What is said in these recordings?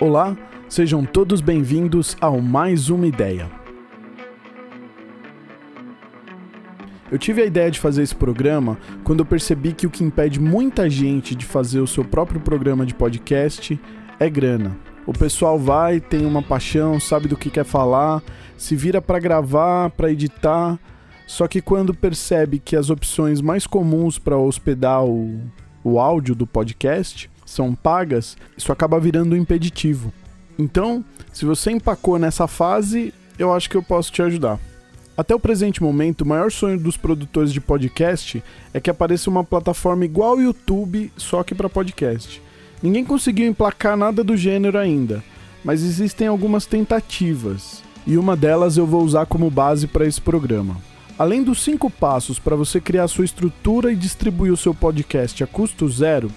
Olá, sejam todos bem-vindos ao Mais Uma Ideia. Eu tive a ideia de fazer esse programa quando eu percebi que o que impede muita gente de fazer o seu próprio programa de podcast é grana. O pessoal vai, tem uma paixão, sabe do que quer falar, se vira para gravar, para editar, só que quando percebe que as opções mais comuns para hospedar o áudio do podcast são pagas, isso acaba virando um impeditivo. Então, se você empacou nessa fase, eu acho que eu posso te ajudar. Até o presente momento, o maior sonho dos produtores de podcast é que apareça uma plataforma igual ao YouTube, só que para podcast. Ninguém conseguiu emplacar nada do gênero ainda, mas existem algumas tentativas, e uma delas eu vou usar como base para esse programa. Além dos 5 passos para você criar sua estrutura e distribuir o seu podcast a custo zero,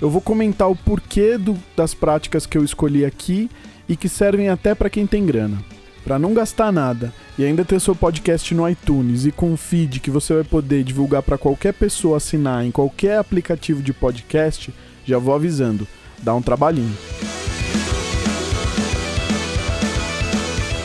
eu vou comentar o porquê das práticas que eu escolhi aqui e que servem até para quem tem grana. Para não gastar nada e ainda ter seu podcast no iTunes e com um feed que você vai poder divulgar para qualquer pessoa assinar em qualquer aplicativo de podcast, já vou avisando, dá um trabalhinho.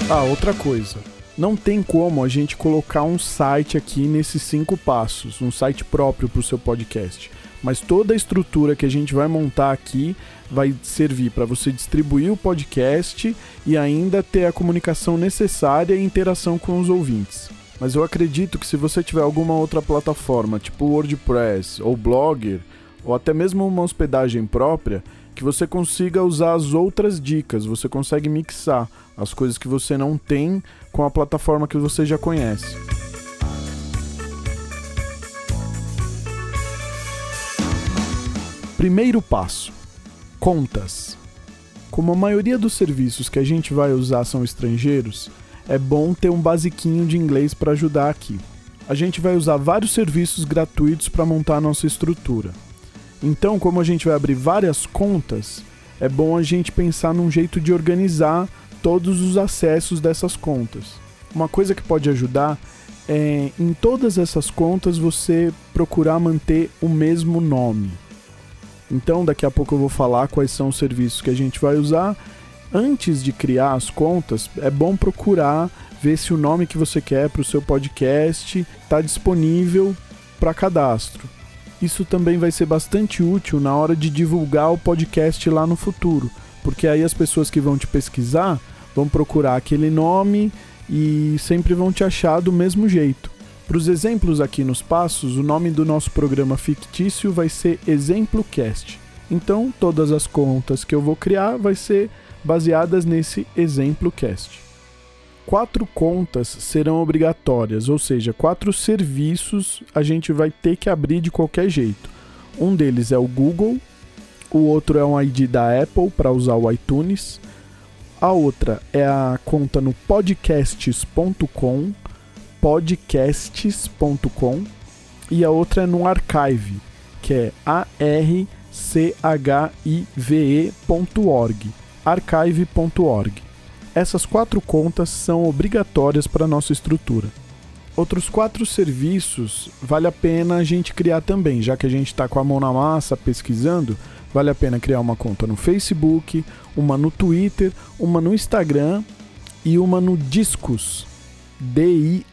Ah, outra coisa. Não tem como a gente colocar um site aqui nesses 5 passos, um site próprio para o seu podcast. Mas toda a estrutura que a gente vai montar aqui vai servir para você distribuir o podcast e ainda ter a comunicação necessária e interação com os ouvintes. Mas eu acredito que se você tiver alguma outra plataforma, tipo WordPress ou Blogger, ou até mesmo uma hospedagem própria, que você consiga usar as outras dicas, você consegue mixar as coisas que você não tem com a plataforma que você já conhece. Primeiro passo: contas. Como a maioria dos serviços que a gente vai usar são estrangeiros, é bom ter um basiquinho de inglês para ajudar aqui. A gente vai usar vários serviços gratuitos para montar a nossa estrutura. Então, como a gente vai abrir várias contas, é bom a gente pensar num jeito de organizar todos os acessos dessas contas. Uma coisa que pode ajudar é, em todas essas contas, você procurar manter o mesmo nome. Então, daqui a pouco eu vou falar quais são os serviços que a gente vai usar. Antes de criar as contas, é bom procurar ver se o nome que você quer para o seu podcast está disponível para cadastro. Isso também vai ser bastante útil na hora de divulgar o podcast lá no futuro, porque aí as pessoas que vão te pesquisar vão procurar aquele nome e sempre vão te achar do mesmo jeito. Para os exemplos aqui nos passos, o nome do nosso programa fictício vai ser ExemploCast. Então, todas as contas que eu vou criar vai ser baseadas nesse ExemploCast. 4 contas serão obrigatórias, ou seja, 4 serviços a gente vai ter que abrir de qualquer jeito. Um deles é o Google, o outro é um ID da Apple para usar o iTunes, a outra é a conta no podcasts.com, e a outra é no Archive, que é archive.org, archive.org. Essas 4 contas são obrigatórias para a nossa estrutura. Outros 4 serviços vale a pena a gente criar também, já que a gente está com a mão na massa pesquisando, vale a pena criar uma conta no Facebook, uma no Twitter, uma no Instagram e uma no Disqus, D-I-S-Q-U-S.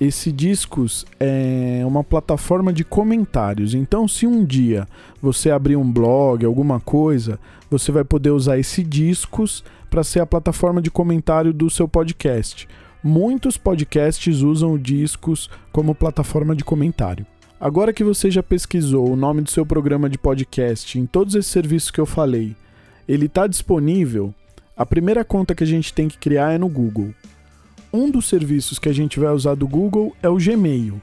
Esse Disqus é uma plataforma de comentários, então se um dia você abrir um blog, alguma coisa, você vai poder usar esse Disqus para ser a plataforma de comentário do seu podcast. Muitos podcasts usam o Disqus como plataforma de comentário. Agora que você já pesquisou o nome do seu programa de podcast em todos esses serviços que eu falei, ele está disponível, a primeira conta que a gente tem que criar é no Google. Um dos serviços que a gente vai usar do Google é o Gmail.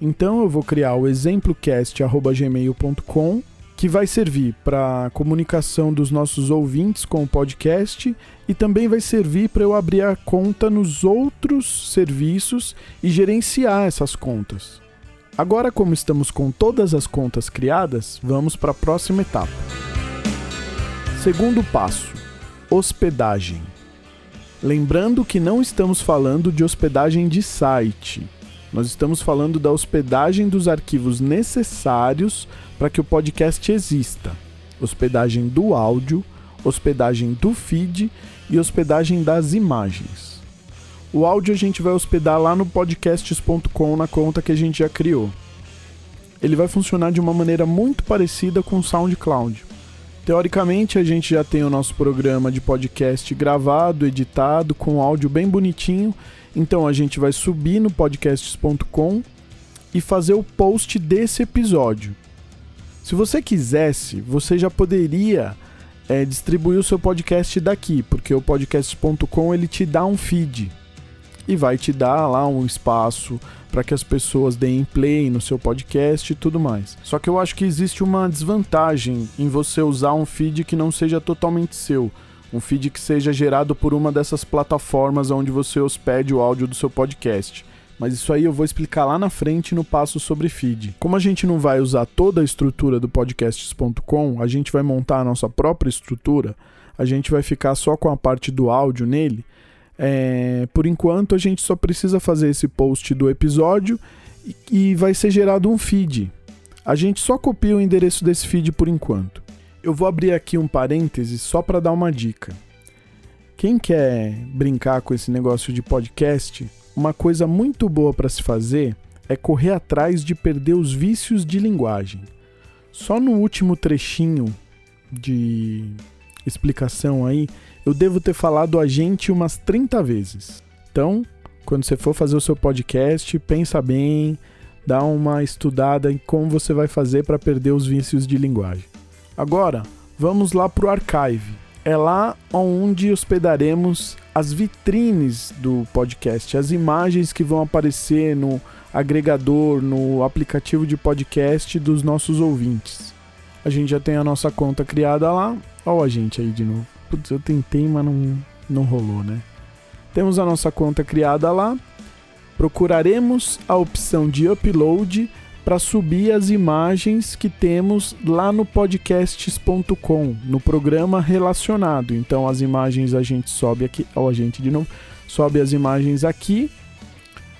Então eu vou criar o exemplocast@gmail.com, que vai servir para a comunicação dos nossos ouvintes com o podcast e também vai servir para eu abrir a conta nos outros serviços e gerenciar essas contas. Agora, como estamos com todas as contas criadas, vamos para a próxima etapa. Segundo passo: hospedagem. Lembrando que não estamos falando de hospedagem de site. Nós estamos falando da hospedagem dos arquivos necessários para que o podcast exista. hospedagem do áudio, hospedagem do feed e hospedagem das imagens. O áudio a gente vai hospedar lá no podcasts.com, na conta que a gente já criou. Ele vai funcionar de uma maneira muito parecida com o SoundCloud. Teoricamente, a gente já tem o nosso programa de podcast gravado, editado, com áudio bem bonitinho. Então a gente vai subir no podcasts.com e fazer o post desse episódio. Se você quisesse, você já poderia distribuir o seu podcast daqui, porque o podcasts.com ele te dá um feed e vai te dar lá um espaço para que as pessoas deem play no seu podcast e tudo mais. Só que eu acho que existe uma desvantagem em você usar um feed que não seja totalmente seu, um feed que seja gerado por uma dessas plataformas onde você hospede o áudio do seu podcast. Mas isso aí eu vou explicar lá na frente no passo sobre feed. Como a gente não vai usar toda a estrutura do podcasts.com, a gente vai montar a nossa própria estrutura, a gente vai ficar só com a parte do áudio nele. Por enquanto a gente só precisa fazer esse post do episódio e vai ser gerado um feed. A gente só copia o endereço desse feed por enquanto. Eu vou abrir aqui um parêntese só para dar uma dica. Quem quer brincar com esse negócio de podcast, uma coisa muito boa para se fazer é correr atrás de perder os vícios de linguagem. Só no último trechinho de explicação aí, eu devo ter falado a gente umas 30 vezes. Então, quando você for fazer o seu podcast, pensa bem, dá uma estudada em como você vai fazer para perder os vícios de linguagem. Agora, vamos lá para o archive. É lá onde hospedaremos as vitrines do podcast, as imagens que vão aparecer no agregador, no aplicativo de podcast dos nossos ouvintes. A gente já tem a nossa conta criada lá. Olha a gente aí de novo. Putz, eu tentei, mas não rolou, né? Temos a nossa conta criada lá. Procuraremos a opção de upload para subir as imagens que temos lá no podcasts.com, no programa relacionado. Então as imagens a gente sobe aqui, ó, a gente de novo, sobe as imagens aqui,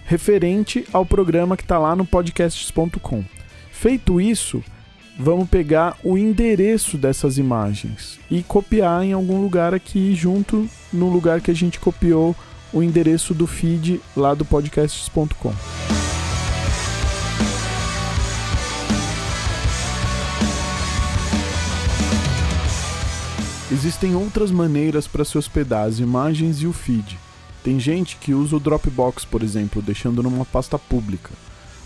referente ao programa que está lá no podcasts.com. Feito isso, vamos pegar o endereço dessas imagens e copiar em algum lugar aqui, junto no lugar que a gente copiou o endereço do feed lá do podcasts.com. Existem outras maneiras para se hospedar as imagens e o feed. Tem gente que usa o Dropbox, por exemplo, deixando numa pasta pública.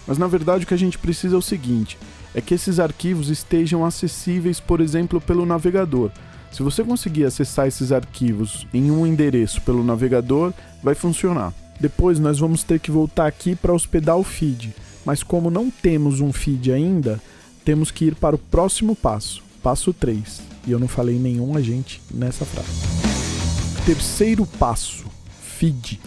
Mas na verdade o que a gente precisa é o seguinte, é que esses arquivos estejam acessíveis, por exemplo, pelo navegador. Se você conseguir acessar esses arquivos em um endereço pelo navegador, vai funcionar. Depois nós vamos ter que voltar aqui para hospedar o feed. Mas como não temos um feed ainda, temos que ir para o próximo passo, passo 3. E eu não falei nenhum a gente nessa frase. Terceiro passo, feed.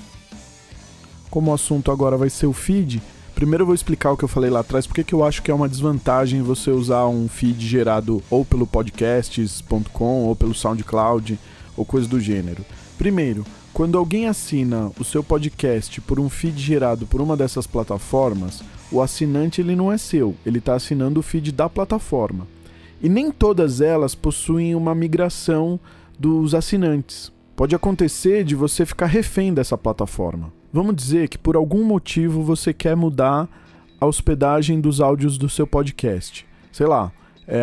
Como o assunto agora vai ser o feed, primeiro eu vou explicar o que eu falei lá atrás, porque eu acho que é uma desvantagem você usar um feed gerado ou pelo podcasts.com ou pelo SoundCloud ou coisa do gênero. Primeiro, quando alguém assina o seu podcast por um feed gerado por uma dessas plataformas, o assinante ele não é seu, ele está assinando o feed da plataforma. E nem todas elas possuem uma migração dos assinantes. Pode acontecer de você ficar refém dessa plataforma. Vamos dizer que por algum motivo você quer mudar a hospedagem dos áudios do seu podcast. Sei lá,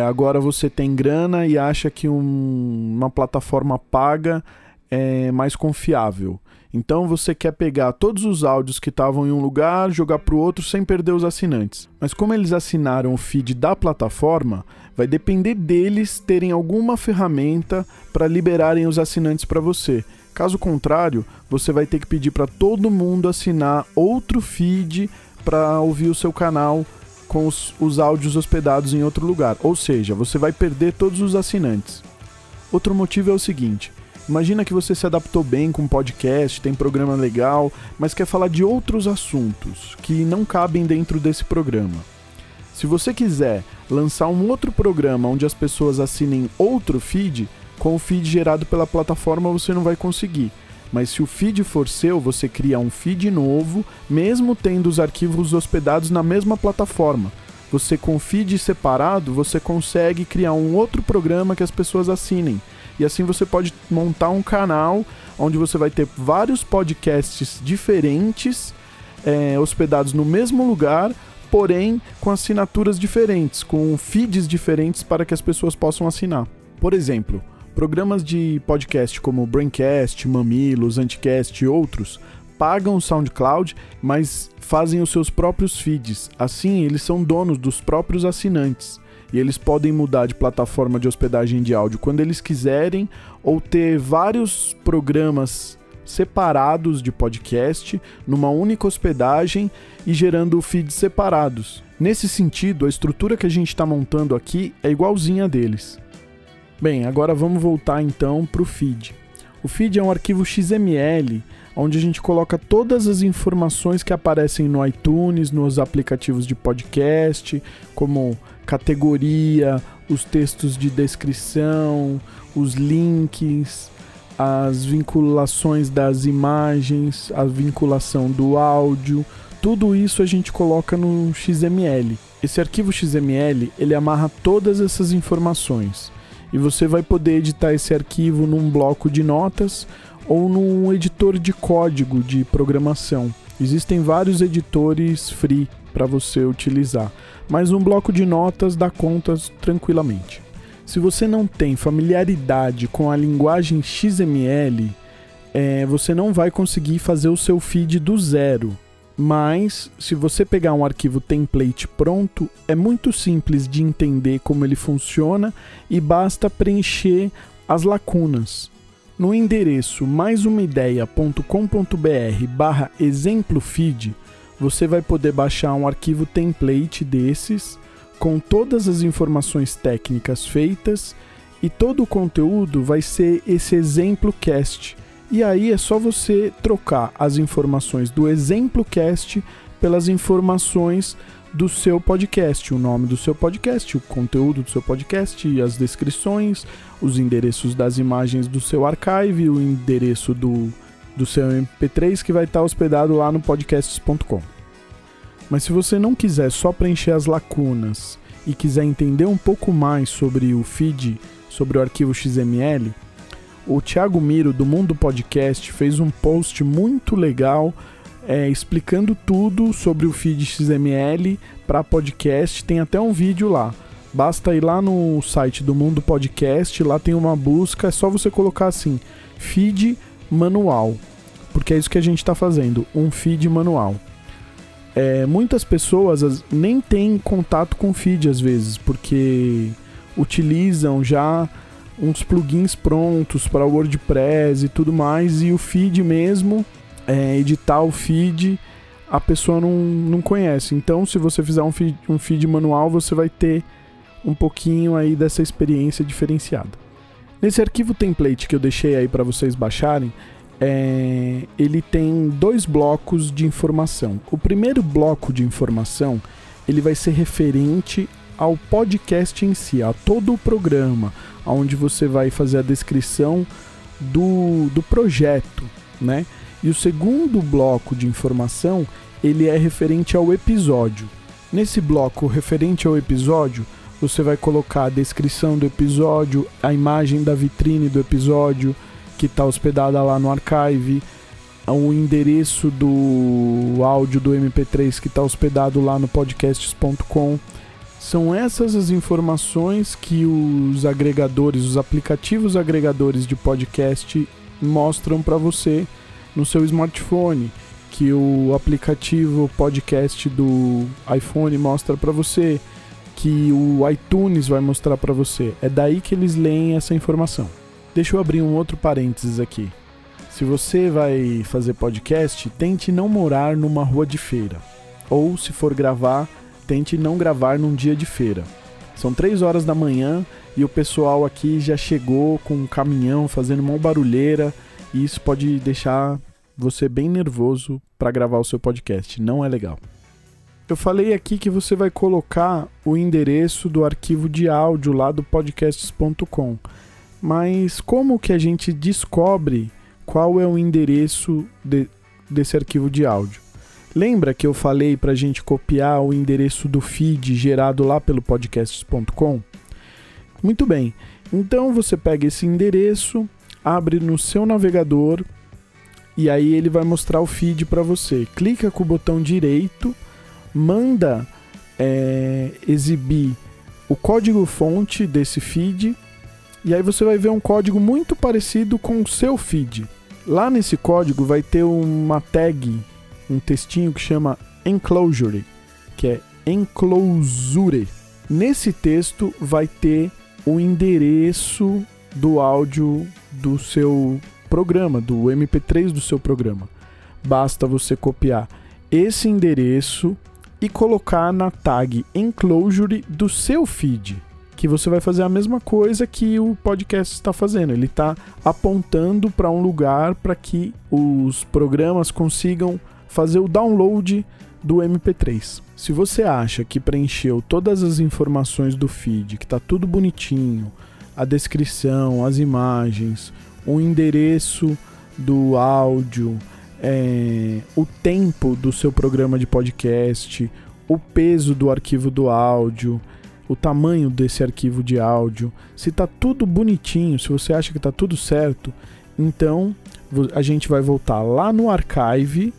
agora você tem grana e acha que uma plataforma paga é mais confiável. Então você quer pegar todos os áudios que estavam em um lugar, jogar para o outro sem perder os assinantes. Mas como eles assinaram o feed da plataforma, vai depender deles terem alguma ferramenta para liberarem os assinantes para você. Caso contrário, você vai ter que pedir para todo mundo assinar outro feed para ouvir o seu canal com os áudios hospedados em outro lugar. Ou seja, você vai perder todos os assinantes. Outro motivo é o seguinte. Imagina que você se adaptou bem com podcast, tem programa legal, mas quer falar de outros assuntos que não cabem dentro desse programa. Se você quiser lançar um outro programa onde as pessoas assinem outro feed, com o feed gerado pela plataforma você não vai conseguir. Mas se o feed for seu, você cria um feed novo, mesmo tendo os arquivos hospedados na mesma plataforma. você com feed separado, você consegue criar um outro programa que as pessoas assinem. E assim você pode montar um canal onde você vai ter vários podcasts diferentes, hospedados no mesmo lugar, porém com assinaturas diferentes, com feeds diferentes para que as pessoas possam assinar. Por exemplo, programas de podcast como Braincast, Mamilos, Anticast e outros pagam o SoundCloud, mas fazem os seus próprios feeds. Assim, eles são donos dos próprios assinantes. E eles podem mudar de plataforma de hospedagem de áudio quando eles quiserem, ou ter vários programas separados de podcast numa única hospedagem e gerando feeds separados. Nesse sentido, a estrutura que a gente está montando aqui é igualzinha a deles. Bem, agora vamos voltar então para o feed. O feed é um arquivo XML onde a gente coloca todas as informações que aparecem no iTunes, nos aplicativos de podcast, como categoria, os textos de descrição, os links, as vinculações das imagens, a vinculação do áudio, tudo isso a gente coloca no XML. Esse arquivo XML, ele amarra todas essas informações e você vai poder editar esse arquivo num bloco de notas ou num editor de código de programação. Existem vários editores free para você utilizar, mas um bloco de notas dá contas tranquilamente. Se você não tem familiaridade com a linguagem XML, você não vai conseguir fazer o seu feed do zero. Mas, se você pegar um arquivo template pronto, é muito simples de entender como ele funciona e basta preencher as lacunas. No endereço maisumaideia.com.br/exemplofeed, você vai poder baixar um arquivo template desses, com todas as informações técnicas feitas, e todo o conteúdo vai ser esse exemplo cast. E aí é só você trocar as informações do exemplo cast pelas informações do seu podcast, o nome do seu podcast, o conteúdo do seu podcast, as descrições, os endereços das imagens do seu archive, o endereço do seu MP3 que vai estar hospedado lá no podcasts.com. Mas se você não quiser só preencher as lacunas e quiser entender um pouco mais sobre o feed, sobre o arquivo XML, o Thiago Miro, do Mundo Podcast, fez um post muito legal explicando tudo sobre o feed XML para podcast. Tem até um vídeo lá. Basta ir lá no site do Mundo Podcast, lá tem uma busca, é só você colocar assim, feed manual, porque é isso que a gente está fazendo, um feed manual. Muitas pessoas nem têm contato com feed às vezes, porque utilizam já uns plugins prontos para WordPress e tudo mais, e o feed mesmo, editar o feed, a pessoa não conhece. Então, se você fizer um feed manual, você vai ter um pouquinho aí dessa experiência diferenciada. Nesse arquivo template que eu deixei aí para vocês baixarem, ele tem dois blocos de informação. O primeiro bloco de informação, ele vai ser referente ao podcast em si, a todo o programa, onde você vai fazer a descrição do projeto, né? E o segundo bloco de informação, ele é referente ao episódio. Nesse bloco referente ao episódio, você vai colocar a descrição do episódio, a imagem da vitrine do episódio, que está hospedada lá no archive, o endereço do áudio do MP3 que está hospedado lá no podcasts.com. São essas as informações que os agregadores, os aplicativos agregadores de podcast mostram para você no seu smartphone, que o aplicativo podcast do iPhone mostra para você, que o iTunes vai mostrar para você. É daí que eles leem essa informação. Deixa eu abrir um outro parênteses aqui. Se você vai fazer podcast, tente não morar numa rua de feira. Ou, se for gravar, tente não gravar num dia de feira. São 3 horas da manhã e o pessoal aqui já chegou com um caminhão fazendo uma barulheira, e isso pode deixar você bem nervoso para gravar o seu podcast. Não é legal. Eu falei aqui que você vai colocar o endereço do arquivo de áudio lá do podcasts.com. Mas como que a gente descobre qual é o endereço desse arquivo de áudio? Lembra que eu falei pra gente copiar o endereço do feed gerado lá pelo podcasts.com? Muito bem, então você pega esse endereço, abre no seu navegador e aí ele vai mostrar o feed para você. Clica com o botão direito, manda exibir o código-fonte desse feed e aí você vai ver um código muito parecido com o seu feed. Lá nesse código vai ter uma tag, um textinho que chama Enclosure, que é Enclosure. Nesse texto vai ter o endereço do áudio do seu programa, do MP3 do seu programa. Basta você copiar esse endereço e colocar na tag Enclosure do seu feed, que você vai fazer a mesma coisa que o podcast está fazendo. Ele está apontando para um lugar para que os programas consigam fazer o download do MP3. Se você acha que preencheu todas as informações do feed, que está tudo bonitinho, a descrição, as imagens, o endereço do áudio, o tempo do seu programa de podcast, o peso do arquivo do áudio, o tamanho desse arquivo de áudio, se está tudo bonitinho, se você acha que está tudo certo, então a gente vai voltar lá no archive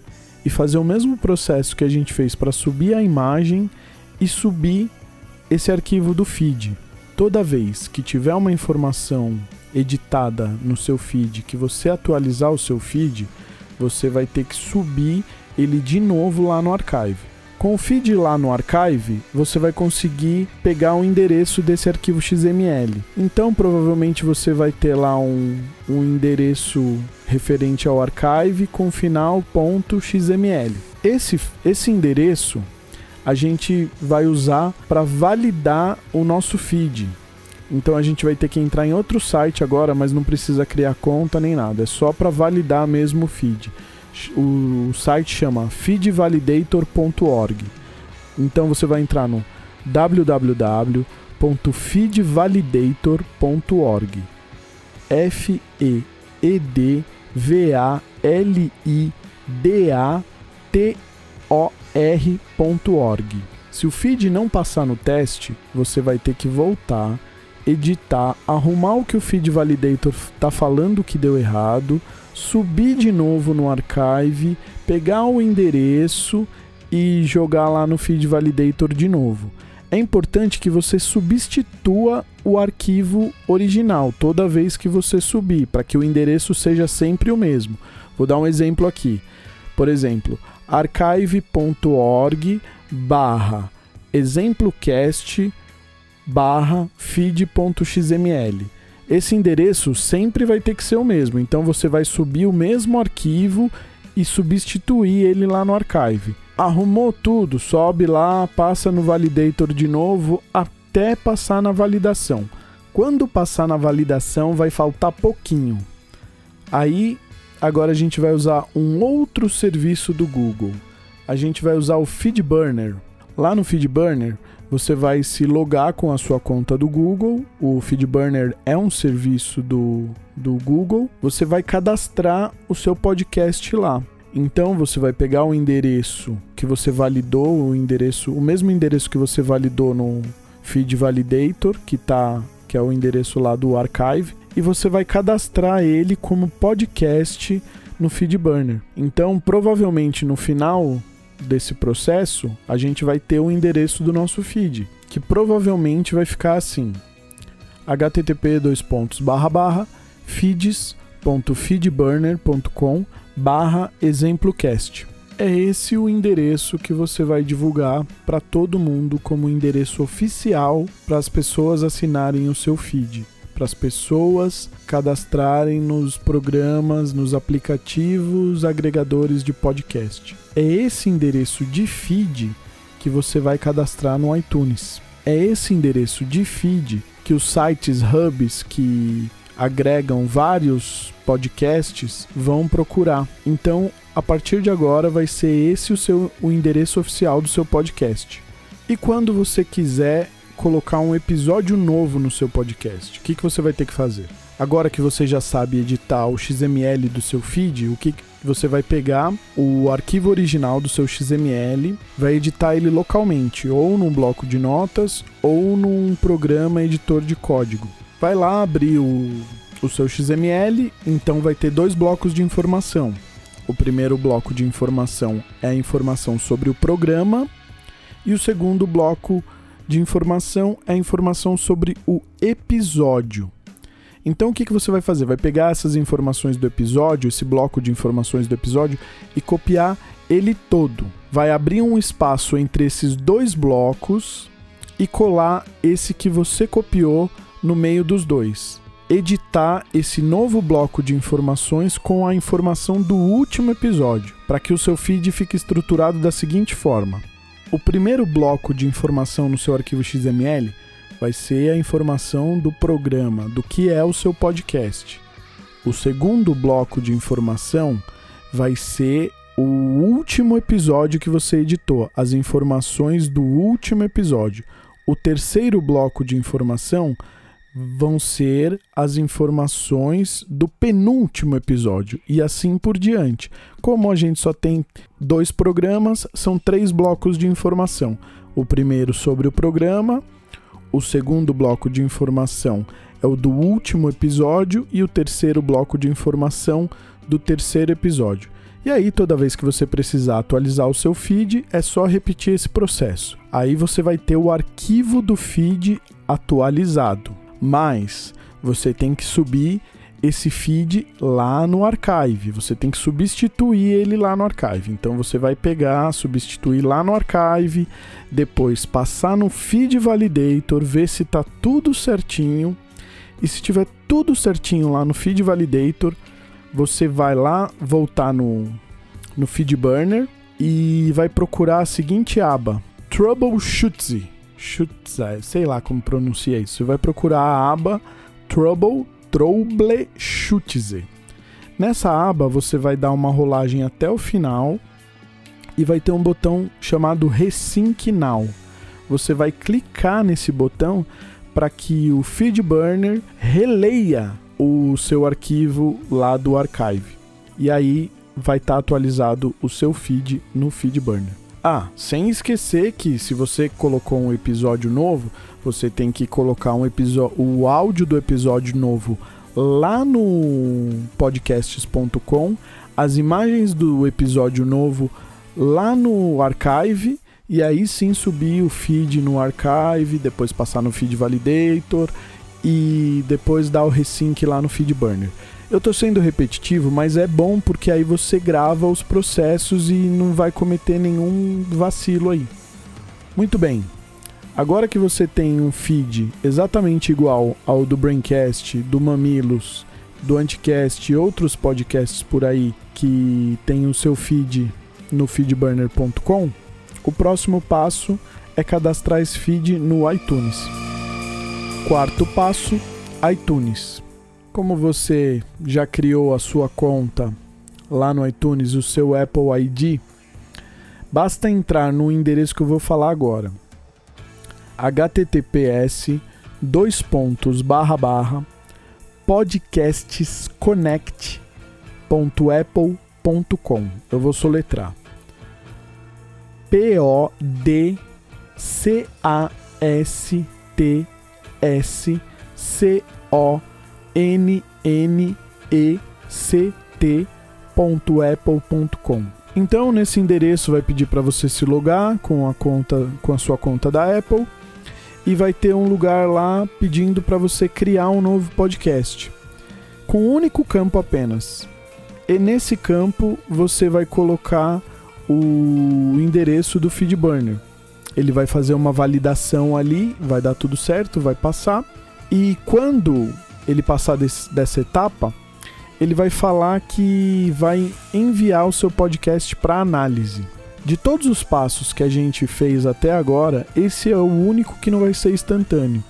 e fazer o mesmo processo que a gente fez para subir a imagem e subir esse arquivo do feed. Toda vez que tiver uma informação editada no seu feed, que você atualizar o seu feed, você vai ter que subir ele de novo lá no archive. Com o feed lá no archive, você vai conseguir pegar o endereço desse arquivo XML. Então, provavelmente você vai ter lá um endereço referente ao archive com final .xml. Esse endereço a gente vai usar para validar o nosso feed. Então, a gente vai ter que entrar em outro site agora, mas não precisa criar conta nem nada. É só para validar mesmo o feed. O site chama feedvalidator.org. Então você vai entrar no www.feedvalidator.org. feedvalidator.org. Se o feed não passar no teste, você vai ter que voltar, editar, arrumar o que o Feed Validator está falando que deu errado, subir de novo no archive, pegar o endereço e jogar lá no Feed Validator de novo. É importante que você substitua o arquivo original toda vez que você subir, para que o endereço seja sempre o mesmo. Vou dar um exemplo aqui. Por exemplo, archive.org/exemplocast/feed.xml. Esse endereço sempre vai ter que ser o mesmo, então você vai subir o mesmo arquivo e substituir ele lá no archive. Arrumou tudo, sobe lá, passa no validator de novo até passar na validação. Quando passar na validação vai faltar pouquinho. Aí, agora a gente vai usar um outro serviço do Google. A gente vai usar o FeedBurner. Lá no FeedBurner, você vai se logar com a sua conta do Google. O FeedBurner é um serviço do Google. Você vai cadastrar o seu podcast lá. Então, você vai pegar o endereço que você validou, o mesmo endereço que você validou no Feed Validator, que é o endereço lá do Archive, e você vai cadastrar ele como podcast no FeedBurner. Então, provavelmente no final desse processo, a gente vai ter o endereço do nosso feed, que provavelmente vai ficar assim: http://feeds.feedburner.com/exemplocast. É esse o endereço que você vai divulgar para todo mundo como endereço oficial para as pessoas assinarem o seu feed, para as pessoas cadastrarem nos programas, nos aplicativos, agregadores de podcast. É esse endereço de feed que você vai cadastrar no iTunes. É esse endereço de feed que os sites hubs que agregam vários podcasts vão procurar. Então, a partir de agora, vai ser esse o endereço oficial do seu podcast. E quando você quiser colocar um episódio novo no seu podcast, o que você vai ter que fazer? Agora que você já sabe editar o XML do seu feed, o que você vai pegar o arquivo original do seu XML, vai editar ele localmente, ou num bloco de notas, ou num programa editor de código. Vai lá abrir o seu XML, então vai ter dois blocos de informação. O primeiro bloco de informação é a informação sobre o programa, e o segundo bloco de informação é a informação sobre o episódio. Então o que você vai fazer? Vai pegar essas informações do episódio, esse bloco de informações do episódio, e copiar ele todo. Vai abrir um espaço entre esses dois blocos e colar esse que você copiou no meio dos dois. Editar esse novo bloco de informações com a informação do último episódio, para que o seu feed fique estruturado da seguinte forma. O primeiro bloco de informação no seu arquivo XML vai ser a informação do programa, do que é o seu podcast. O segundo bloco de informação vai ser o último episódio que você editou, as informações do último episódio. O terceiro bloco de informação vão ser as informações do penúltimo episódio e assim por diante. Como a gente só tem dois programas, são três blocos de informação. O primeiro sobre o programa, o segundo bloco de informação é o do último episódio e o terceiro bloco de informação do terceiro episódio. E aí, toda vez que você precisar atualizar o seu feed, é só repetir esse processo. Aí você vai ter o arquivo do feed atualizado. Mas você tem que subir esse feed lá no archive, você tem que substituir ele lá no archive. Então você vai pegar, substituir lá no archive, depois passar no feed validator, ver se está tudo certinho. E se tiver tudo certinho lá no feed validator, você vai lá voltar no feed burner e vai procurar a seguinte aba, Troubleshootsy. Sei lá como pronuncia isso. Você vai procurar a aba Troubleshootsy. Nessa aba você vai dar uma rolagem até o final e vai ter um botão chamado Resync Now. Você vai clicar nesse botão para que o feed burner releia o seu arquivo lá do archive. E aí vai estar atualizado o seu feed no feed burner. Ah, sem esquecer que se você colocou um episódio novo, você tem que colocar o áudio do episódio novo lá no podcasts.com, as imagens do episódio novo lá no archive, e aí sim subir o feed no archive, depois passar no feed validator e depois dar o resync lá no feed burner. Eu tô sendo repetitivo, mas é bom porque aí você grava os processos e não vai cometer nenhum vacilo aí. Muito bem, agora que você tem um feed exatamente igual ao do Braincast, do Mamilos, do Anticast e outros podcasts por aí que tem o seu feed no feedburner.com, o próximo passo é cadastrar esse feed no iTunes. Quarto passo, iTunes. Como você já criou a sua conta lá no iTunes, o seu Apple ID, basta entrar no endereço que eu vou falar agora, https://podcastsconnect.apple.com. Eu vou soletrar: podcastsconnect.apple.com. Então nesse endereço vai pedir para você se logar com a sua conta da Apple e vai ter um lugar lá pedindo para você criar um novo podcast com um único campo apenas. E nesse campo você vai colocar o endereço do FeedBurner. Ele vai fazer uma validação ali, vai dar tudo certo, vai passar, e quando ele passar dessa etapa, ele vai falar que vai enviar o seu podcast para análise. De todos os passos que a gente fez até agora, esse é o único que não vai ser instantâneo.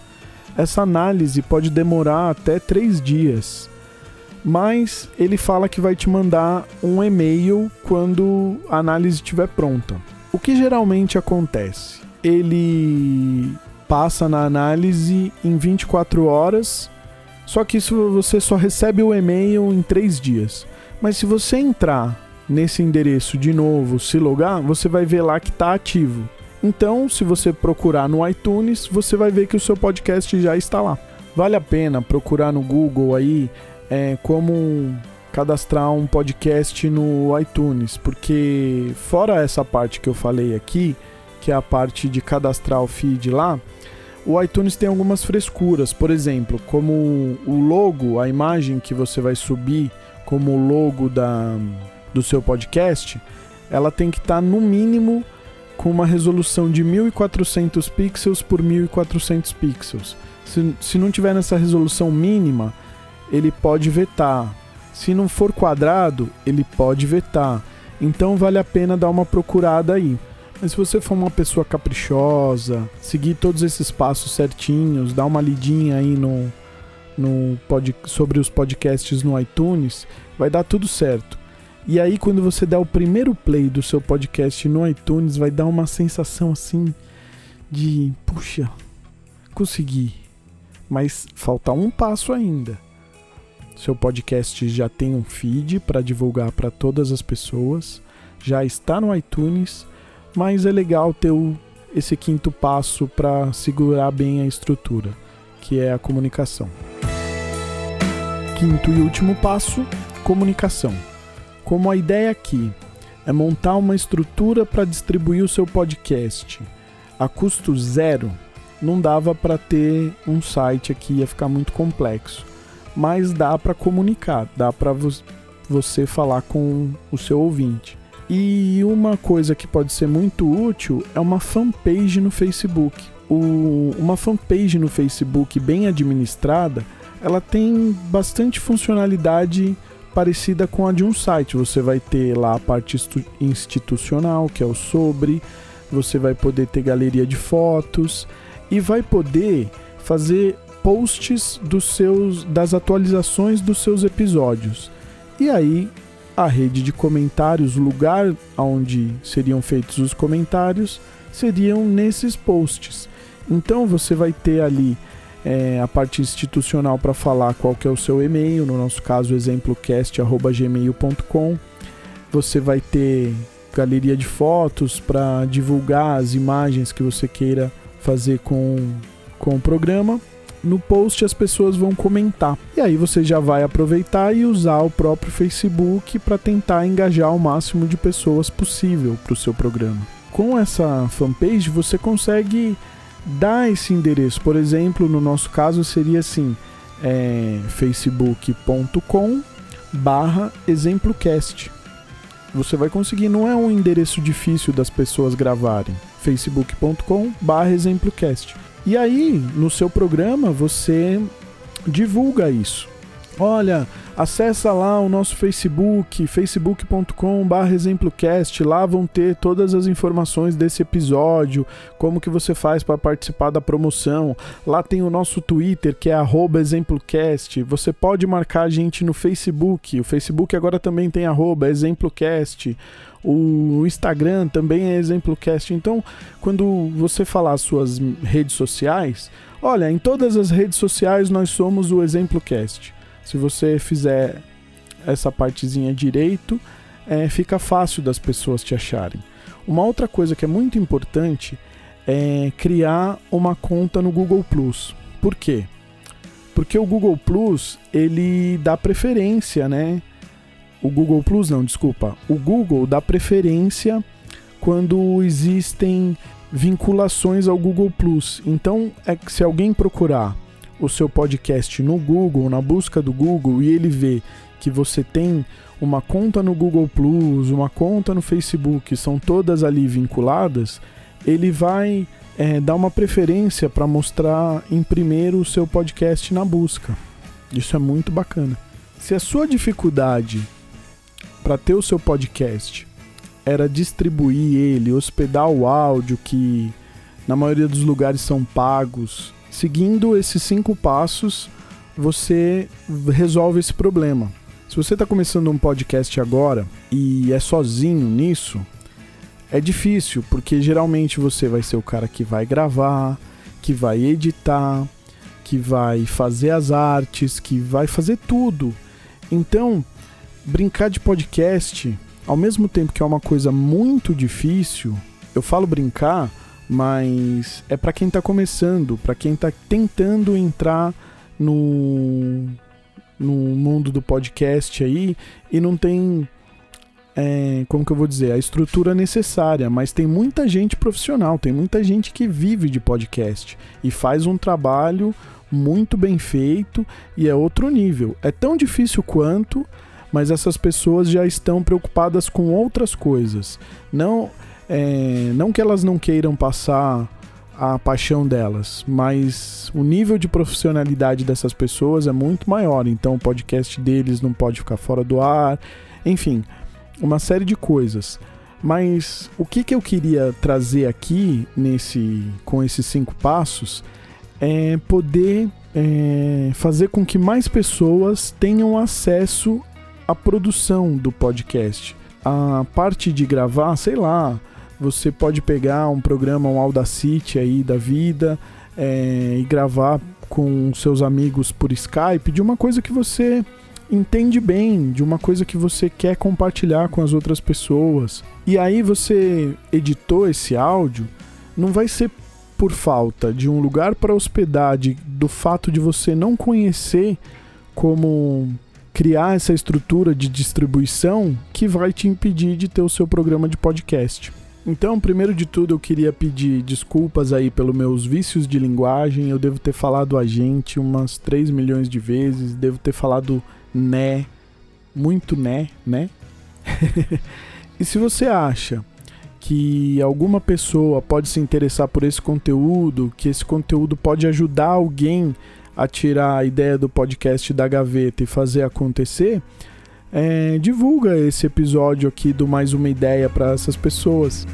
Essa análise pode demorar até 3 dias, mas ele fala que vai te mandar um e-mail quando a análise estiver pronta. O que geralmente acontece? Ele passa na análise em 24 horas, Só que isso você só recebe o e-mail em 3 dias. Mas se você entrar nesse endereço de novo, se logar, você vai ver lá que está ativo. Então, se você procurar no iTunes, você vai ver que o seu podcast já está lá. Vale a pena procurar no Google aí como cadastrar um podcast no iTunes, porque fora essa parte que eu falei aqui, que é a parte de cadastrar o feed lá, o iTunes tem algumas frescuras, por exemplo, como o logo, a imagem que você vai subir como logo do seu podcast, ela tem que estar no mínimo com uma resolução de 1400 pixels por 1400 pixels. Se não tiver nessa resolução mínima, ele pode vetar. Se não for quadrado, ele pode vetar. Então vale a pena dar uma procurada aí. Mas se você for uma pessoa caprichosa, seguir todos esses passos certinhos, dar uma lidinha aí sobre os podcasts no iTunes, vai dar tudo certo. E aí quando você der o primeiro play do seu podcast no iTunes, vai dar uma sensação assim de, puxa, consegui, mas falta um passo ainda. Seu podcast já tem um feed para divulgar para todas as pessoas, já está no iTunes, mas é legal ter esse 5º passo para segurar bem a estrutura, que é a comunicação. 5º e último passo, comunicação. Como a ideia aqui é montar uma estrutura para distribuir o seu podcast a custo zero, não dava para ter um site aqui, ia ficar muito complexo. Mas dá para comunicar, dá para você falar com o seu ouvinte. E uma coisa que pode ser muito útil é uma fanpage no Facebook. Uma fanpage no Facebook bem administrada, ela tem bastante funcionalidade parecida com a de um site. Você vai ter lá a parte institucional, que é o sobre, você vai poder ter galeria de fotos e vai poder fazer posts das atualizações dos seus episódios. E aí a rede de comentários, o lugar onde seriam feitos os comentários, seriam nesses posts. Então você vai ter ali a parte institucional para falar qual que é o seu e-mail, no nosso caso exemplocast@gmail.com. Você vai ter galeria de fotos para divulgar as imagens que você queira fazer com o programa. No post as pessoas vão comentar. E aí você já vai aproveitar e usar o próprio Facebook para tentar engajar o máximo de pessoas possível para o seu programa. Com essa fanpage você consegue dar esse endereço. Por exemplo, no nosso caso seria assim, facebook.com/exemplocast. Você vai conseguir, não é um endereço difícil das pessoas gravarem. facebook.com/exemplocast. E aí, no seu programa, você divulga isso. Olha, acessa lá o nosso Facebook, facebook.com/exemplocast. Lá vão ter todas as informações desse episódio, como que você faz para participar da promoção. Lá tem o nosso Twitter, que é @exemplocast. Você pode marcar a gente no Facebook. O Facebook agora também tem @exemplocast. O Instagram também é exemplocast. Então, quando você falar suas redes sociais, olha, em todas as redes sociais nós somos o exemplocast. Se você fizer essa partezinha direito, fica fácil das pessoas te acharem. Uma outra coisa que é muito importante é criar uma conta no Google+. Por quê? Porque o Google+, ele dá preferência, né? O Google dá preferência quando existem vinculações ao Google+. Então, se alguém procurar o seu podcast no Google, na busca do Google, e ele vê que você tem uma conta no Google+, uma conta no Facebook, são todas ali vinculadas, ele vai dar uma preferência para mostrar em primeiro o seu podcast na busca. Isso é muito bacana. Se a sua dificuldade para ter o seu podcast era distribuir ele, hospedar o áudio, que na maioria dos lugares são pagos, seguindo esses 5 passos, você resolve esse problema. Se você está começando um podcast agora e é sozinho nisso, é difícil, porque geralmente você vai ser o cara que vai gravar, que vai editar, que vai fazer as artes, que vai fazer tudo. Então, brincar de podcast, ao mesmo tempo que é uma coisa muito difícil, eu falo brincar, mas é para quem está começando, para quem está tentando entrar no mundo do podcast aí e não tem, a estrutura necessária, mas tem muita gente profissional, tem muita gente que vive de podcast e faz um trabalho muito bem feito e é outro nível. É tão difícil quanto, mas essas pessoas já estão preocupadas com outras coisas. Não que elas não queiram passar a paixão delas, mas o nível de profissionalidade dessas pessoas é muito maior, então o podcast deles não pode ficar fora do ar, enfim, uma série de coisas. Mas o que eu queria trazer aqui com esses 5 passos é poder fazer com que mais pessoas tenham acesso à produção do podcast. A parte de gravar, você pode pegar um programa, um Audacity aí da vida e gravar com seus amigos por Skype de uma coisa que você entende bem, de uma coisa que você quer compartilhar com as outras pessoas. E aí você editou esse áudio, não vai ser por falta de um lugar para hospedar, do fato de você não conhecer como criar essa estrutura de distribuição que vai te impedir de ter o seu programa de podcast. Então, primeiro de tudo, eu queria pedir desculpas aí pelos meus vícios de linguagem. Eu devo ter falado a gente umas 3 milhões de vezes, devo ter falado né, muito né? E se você acha que alguma pessoa pode se interessar por esse conteúdo, que esse conteúdo pode ajudar alguém a tirar a ideia do podcast da gaveta e fazer acontecer, divulga esse episódio aqui do Mais Uma Ideia para essas pessoas.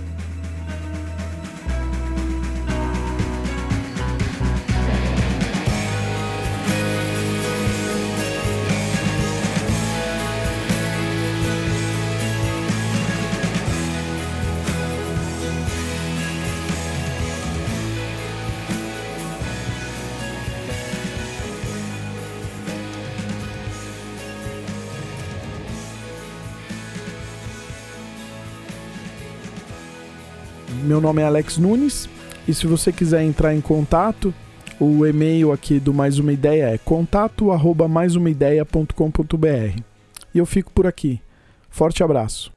Meu nome é Alex Nunes e se você quiser entrar em contato, o e-mail aqui do Mais Uma Ideia é contato@maisumaideia.com.br. E eu fico por aqui. Forte abraço.